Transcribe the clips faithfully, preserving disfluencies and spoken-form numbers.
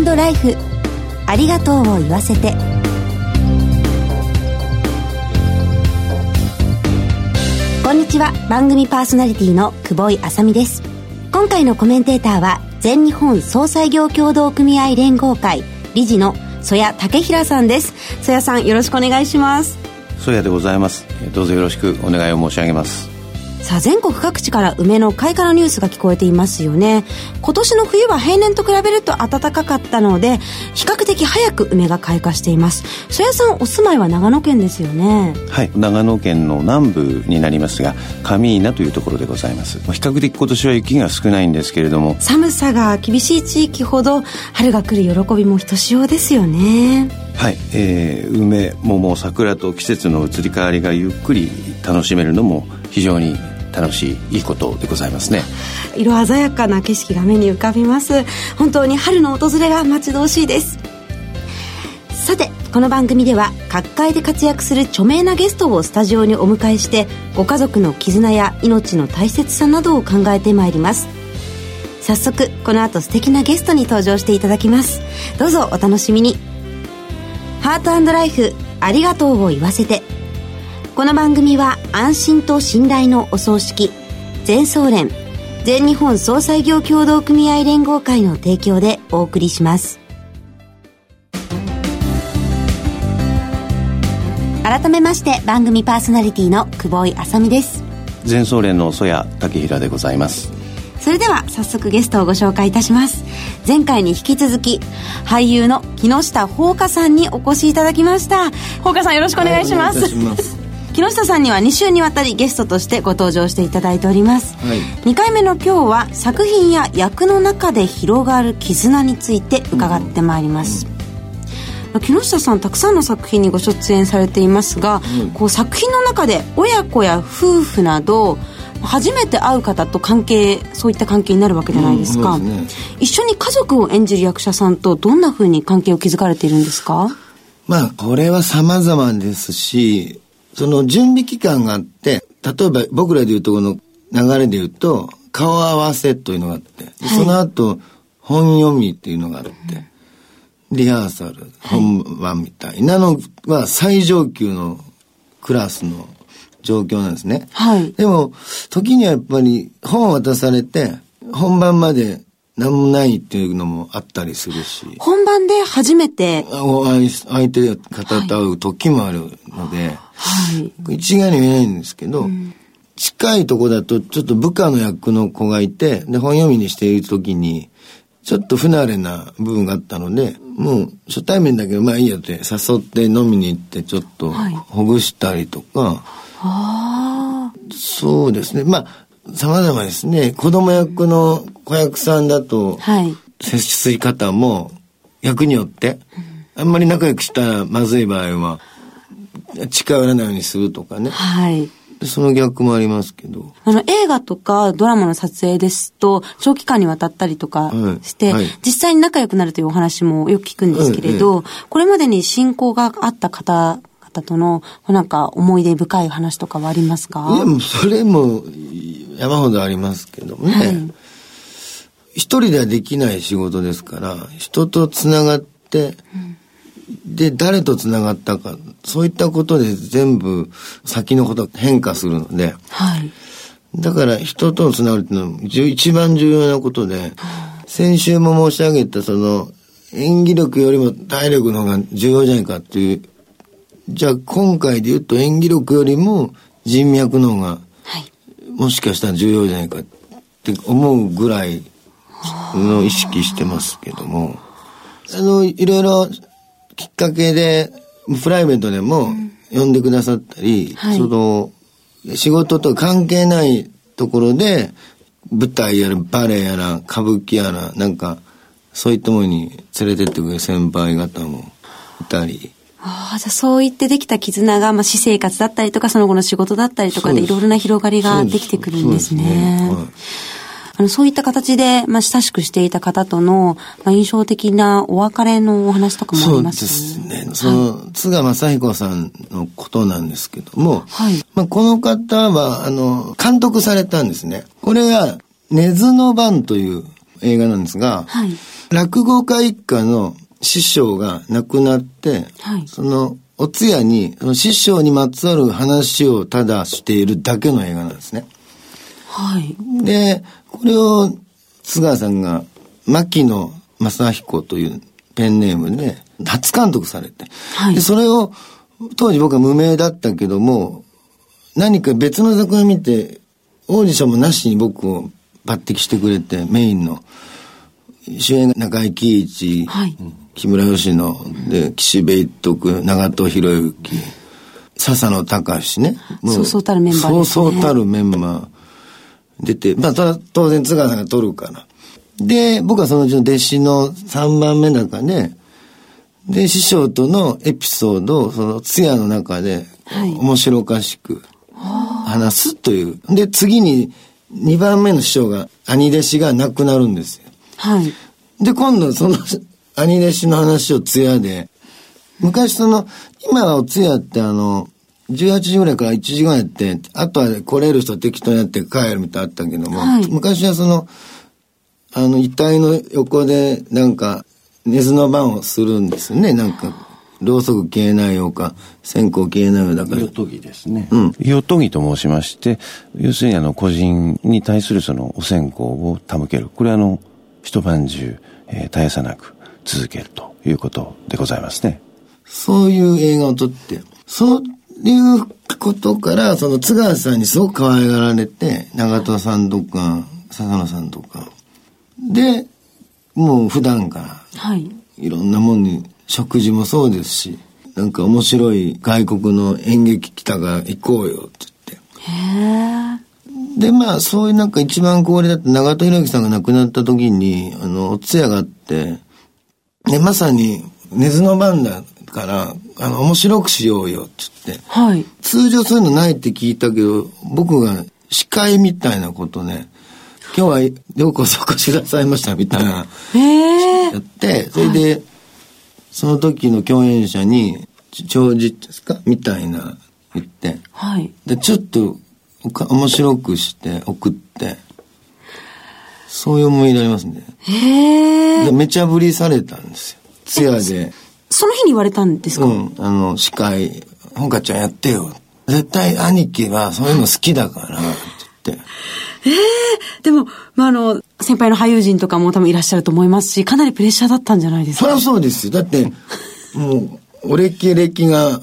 &ライフ、ありがとうを言わせて。こんにちは、番組パーソナリティの久保井麻美です。今回のコメンテーターは全日本総裁業協同組合連合会理事の曽谷武平さんです。曽谷さん、よろしくお願いします。曽谷でございます。どうぞよろしくお願いを申し上げます。さあ、全国各地から梅の開花のニュースが聞こえていますよね。今年の冬は平年と比べると暖かかったので、比較的早く梅が開花しています。曽谷さん、お住まいは長野県ですよね。はい、長野県の南部になりますが、上伊那というところでございます。比較的今年は雪が少ないんですけれども、寒さが厳しい地域ほど春が来る喜びもひとしおですよね。はい、えー、梅、桃、桜と季節の移り変わりがゆっくり楽しめるのも非常に楽しいいいことでございますね。色鮮やかな景色が目に浮かびます。本当に春の訪れが待ち遠しいです。さて、この番組では各界で活躍する著名なゲストをスタジオにお迎えして、ご家族の絆や命の大切さなどを考えてまいります。早速この後、素敵なゲストに登場していただきます。どうぞお楽しみに。ハート&ライフ、ありがとうを言わせて。この番組は安心と信頼のお葬式、全総連全日本総裁業協同組合連合会の提供でお送りします。改めまして、番組パーソナリティの久保井麻美です。全総連の曽谷武平でございます。それでは早速ゲストをご紹介いたします。前回に引き続き、俳優の木下ほうかさんにお越しいただきました。ほうかさん、よろしくお願いします。お願いいたします。木下さんにはに週にわたりゲストとしてご登場していただいております、はい、にかいめの今日は作品や役の中で広がる絆について伺ってまいります、うんうん、木下さん、たくさんの作品にご出演されていますが、うん、こう作品の中で親子や夫婦など初めて会う方と関係、そういった関係になるわけじゃないですか、うん、そうですね、一緒に家族を演じる役者さんとどんな風に関係を築かれているんですか？まあ、これは様々ですし、その準備期間があって、例えば僕らでいうとこの流れでいうと顔合わせというのがあって、はい、その後本読みっていうのがあって、リハーサル、本番みたいなのは最上級のクラスの状況なんですね、はい、でも時にはやっぱり本を渡されて本番まで何もないっていうのもあったりするし、本番で初めて相手方と会う時もあるので、はい、一概に言えないんですけど、うん、近いとこだとちょっと部下の役の子がいて、で本読みにしている時にちょっと不慣れな部分があったので、もう初対面だけどまあいいやって誘って飲みに行ってちょっとほぐしたりとか、はい、あ、そうですね、まあ様々ですね。子供役の子役さんだと、はい、接し方も役によって、うん、あんまり仲良くしたらまずい場合は近寄らないようにするとかね、はい、その逆もありますけど、あの映画とかドラマの撮影ですと長期間にわたったりとかして、はいはい、実際に仲良くなるというお話もよく聞くんですけれど、はいはい、これまでに親交があった方方とのなんか思い出深い話とかはありますか？いや、もうそれも山ほどありますけどね、はい、一人ではできない仕事ですから、人とつながって、うん、で誰とつながったか、そういったことで全部先のことが変化するので、はい、だから人とつながるっていうのは一番重要なことで、先週も申し上げたその演技力よりも体力の方が重要じゃないかっていう、じゃあ今回で言うと演技力よりも人脈の方がもしかしたら重要じゃないかって思うぐらいの意識してますけども、あのいろいろきっかけでプライベートでも呼んでくださったり、うん、その仕事と関係ないところで舞台やらバレエやら歌舞伎やらなんかそういったものに連れてってくれる先輩方もいたり、ああ、じゃあそう言ってできた絆が、まあ、私生活だったりとかその後の仕事だったりとかでいろいろな広がりができてくるんですね。あのそういった形で、まあ、親しくしていた方との、まあ、印象的なお別れのお話とかもありますね。そうですね、その、はい、津賀正彦さんのことなんですけども、はい、まあ、この方はあの監督されたんですね。これが「根津の番」という映画なんですが、はい、落語家一家の師匠が亡くなって、はい、そのお通夜にその師匠にまつわる話をただしているだけの映画なんですね。はい。で、これを津川さんが牧野正彦というペンネームで初監督されて、はい、でそれを当時僕は無名だったけども、何か別の作品を見てオーディションもなしに僕を抜擢してくれて、メインの主演が中井貴一、はい、木村佳乃で岸部一徳、長門博之、笹野隆ね、もうそうそうたるメンバーですね。そうそうたるメンバー出て、まあ当然津川さんが撮るから。で僕はそのうちの弟子のさんばんめだかね、で師匠とのエピソードをその通夜の中で面白おかしく話すという、はい、で次ににばんめの師匠が兄弟子が亡くなるんですよ。はい、で今度その兄弟子の話を通夜で、昔その今はお通夜ってあのじゅうはちじぐらいからいちじぐらいやって、あとは来れる人適当にやって帰るみたいなあったけども、はい、昔はそのあの遺体の横でなんか寝ずの番をするんですね。なんかろうそく消えないようか線香消えないようだから。ヨトギですね。うん。ヨトギと申しまして、要するにあの個人に対するそのお線香を手向ける。これはあの一晩中、えー、絶やさなく続けるということでございますね。そういう映画を撮って、そういうことからその津川さんにすごく可愛がられて、長門さんとか笹野さんとかで。もう普段からいろんなもんに、はい、食事もそうですし、なんか面白い外国の演劇来たから行こうよって言って、へー、でまあそういうなんか一番高齢だった長門博之さんが亡くなった時にあのお通夜があって、でまさに寝ずの番だからあの面白くしようよって言って、はい、通常そういうのないって聞いたけど、僕が司会みたいなことね、今日はようこそお越しくださいましたみたいなやって、それでその時の共演者に弔辞ですかみたいな言って、はい、でちょっとおか面白くして送って、そういう思い出ありますね。へえ。めちゃぶりされたんですよ。ツヤで。その日に言われたんですか。うん、あの司会ほんかちゃんやってよ。絶対兄貴はそういうの好きだからって言って。ええー、でも、まあ、あの、先輩の俳優陣とかも多分いらっしゃると思いますし、かなりプレッシャーだったんじゃないですか。そりゃそうですよ。だって、もう、お歴歴が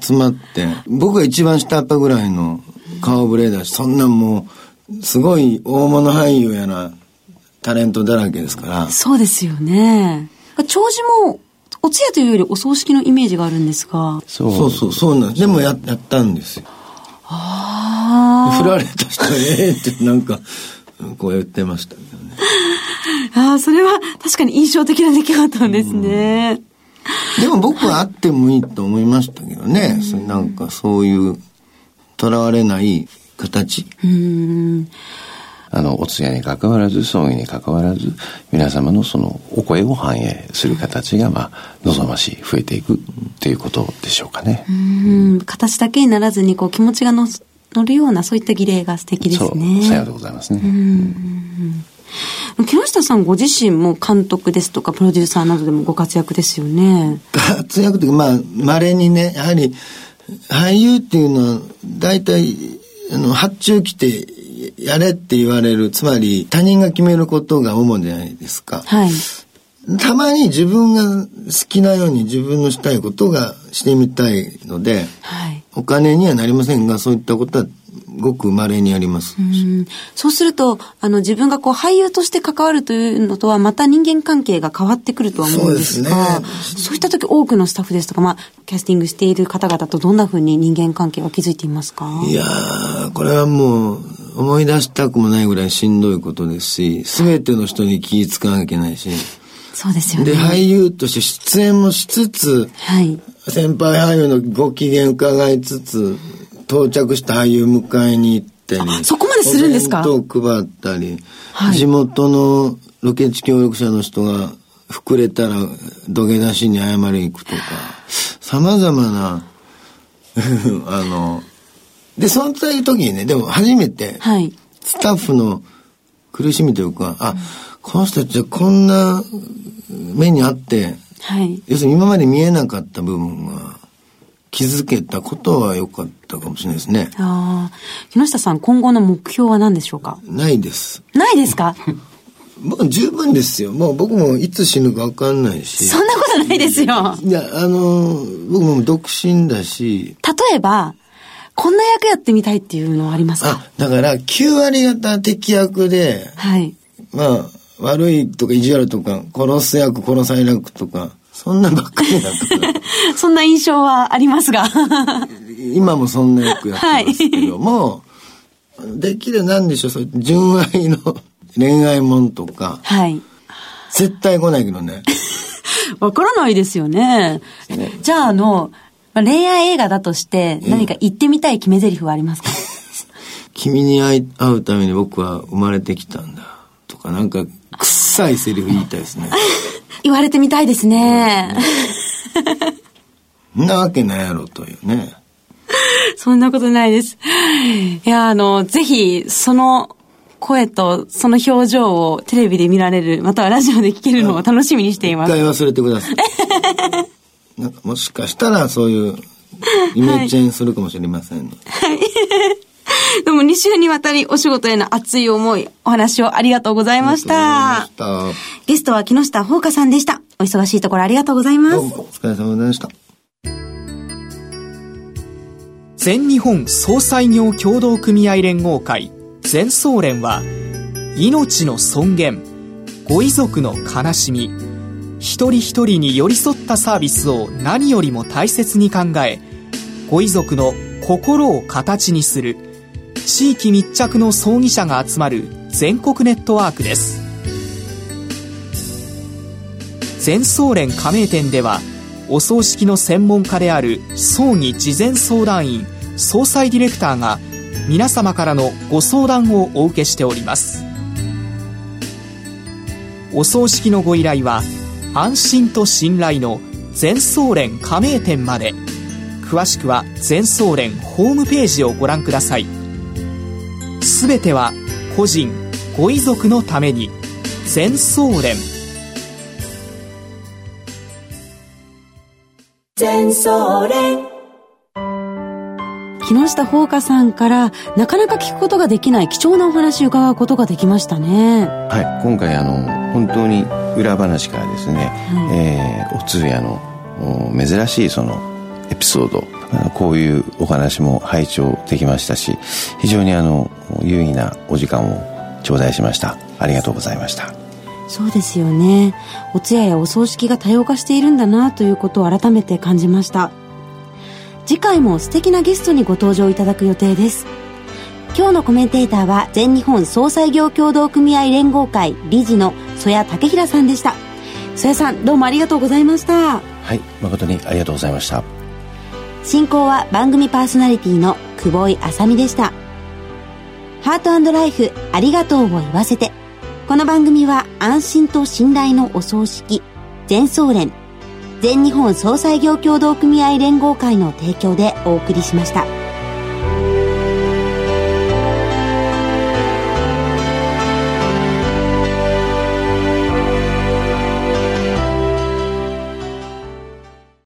集まって、僕が一番下っ端ぐらいの顔ぶれだし、そんなもう、すごい大物俳優やな、タレントだらけですから。そうですよね。弔辞も、お通夜というよりお葬式のイメージがあるんですが。そうそうそう、そうなんです。でもや、やったんですよ。あ振られた人ええってなんかこう言ってましたけどね。ああ、それは確かに印象的な出来事ですね。でも僕はあってもいいと思いましたけどね。それなんかそういうとらわれない形。うーん、あのお通夜に関わらず葬儀に関わらず皆様のそのお声を反映する形がまあ望ましい、増えていくっていうことでしょうかね。うん、形だけにならずにこう気持ちがの乗るような、そういった儀礼が素敵ですね。そう、さようでございますね。うん、木下さんご自身も監督ですとかプロデューサーなどでもご活躍ですよね。活躍というか、まあ稀にね、やはり俳優っていうのは大体あの発注来てやれって言われる、つまり他人が決めることが主じゃないですか、はい、たまに自分が好きなように自分のしたいことがしてみたいので、はい、お金にはなりませんが、そういったことはごく稀にあります。うん、そうするとあの自分がこう俳優として関わるというのとはまた人間関係が変わってくるとは思うんですが、そうですね。そういった時多くのスタッフですとか、まあ、キャスティングしている方々とどんなふうに人間関係は築いていますか。いやー、これはもう思い出したくもないぐらいしんどいことですし、全ての人に気遣わなきゃいけないし、そうですよね。で俳優として出演もしつつ、はい、先輩俳優のご機嫌伺いつつ、到着した俳優迎えに行ったり、あ、そこまでするんですか。お弁当配ったり、はい、地元のロケ地協力者の人が膨れたら土下座しに謝りに行くとか、様々なあので、その時にね、でも初めて、スタッフの苦しみというか、はい、あ、この人たちはこんな目にあって、はい、要するに今まで見えなかった部分が気づけたことは良かったかもしれないですね。あ木下さん、今後の目標は何でしょうか？ないです。ないですか？もう十分ですよ。もう僕もいつ死ぬか分かんないし。そんなことないですよ。いや、あの僕も独身だし。例えばこんな役やってみたいっていうのはありますか？あ、だからきゅう割型敵役で、はい、まあ悪いとか意地悪とか殺す役殺され役とかそんなばっかりだったからそんな印象はありますが今もそんな役やってますけども、はい、できるなんでしょう、それ純愛の恋愛もんとか、はい、絶対来ないけどねわからないですよね。じゃああの恋愛映画だとして何か言ってみたい決め台詞はありますか？君に会うために僕は生まれてきたんだとか、なんか臭いセリフ言いたいですね言われてみたいですねそんなわけないやろというねそんなことないです。いや、あのぜひその声とその表情をテレビで見られる、またはラジオで聞けるのを楽しみにしています。一回忘れてくださいなんかもしかしたらそういうイメージチェンするかもしれません、ね、はい、はい、どうもに週にわたりお仕事への熱い思い、お話をありがとうございました。ゲストは木下ほうかさんでした。お忙しいところありがとうございます。どうもお疲れ様でした。全日本総裁業協同組合連合会全総連は、命の尊厳、ご遺族の悲しみ、一人一人に寄り添ったサービスを何よりも大切に考え、ご遺族の心を形にする地域密着の葬儀社が集まる全国ネットワークです。全葬連加盟店では、お葬式の専門家である葬儀事前相談員葬祭ディレクターが皆様からのご相談をお受けしております。お葬式のご依頼は安心と信頼の全総連加盟店まで。詳しくは全総連ホームページをご覧ください。すべては個人ご遺族のために全総連。全総連木下ほうかさんからなかなか聞くことができない貴重なお話を伺うことができましたね。はい、今回あの本当に裏話からですね、はい、えー、お通夜の珍しいそのエピソード、こういうお話も拝聴できましたし、非常にあの有意義なお時間を頂戴しました。ありがとうございました。そうですよね、お通夜やお葬式が多様化しているんだなということを改めて感じました。次回も素敵なゲストにご登場いただく予定です。今日のコメンテーターは全日本葬祭業協同組合連合会理事の曽谷武平さんでした。曽谷さん、どうもありがとうございました。はい、誠にありがとうございました。進行は番組パーソナリティの久保井麻美でした。ハート&ライフ、ありがとうを言わせて。この番組は安心と信頼のお葬式全総連全日本葬祭業協同組合連合会の提供でお送りしました。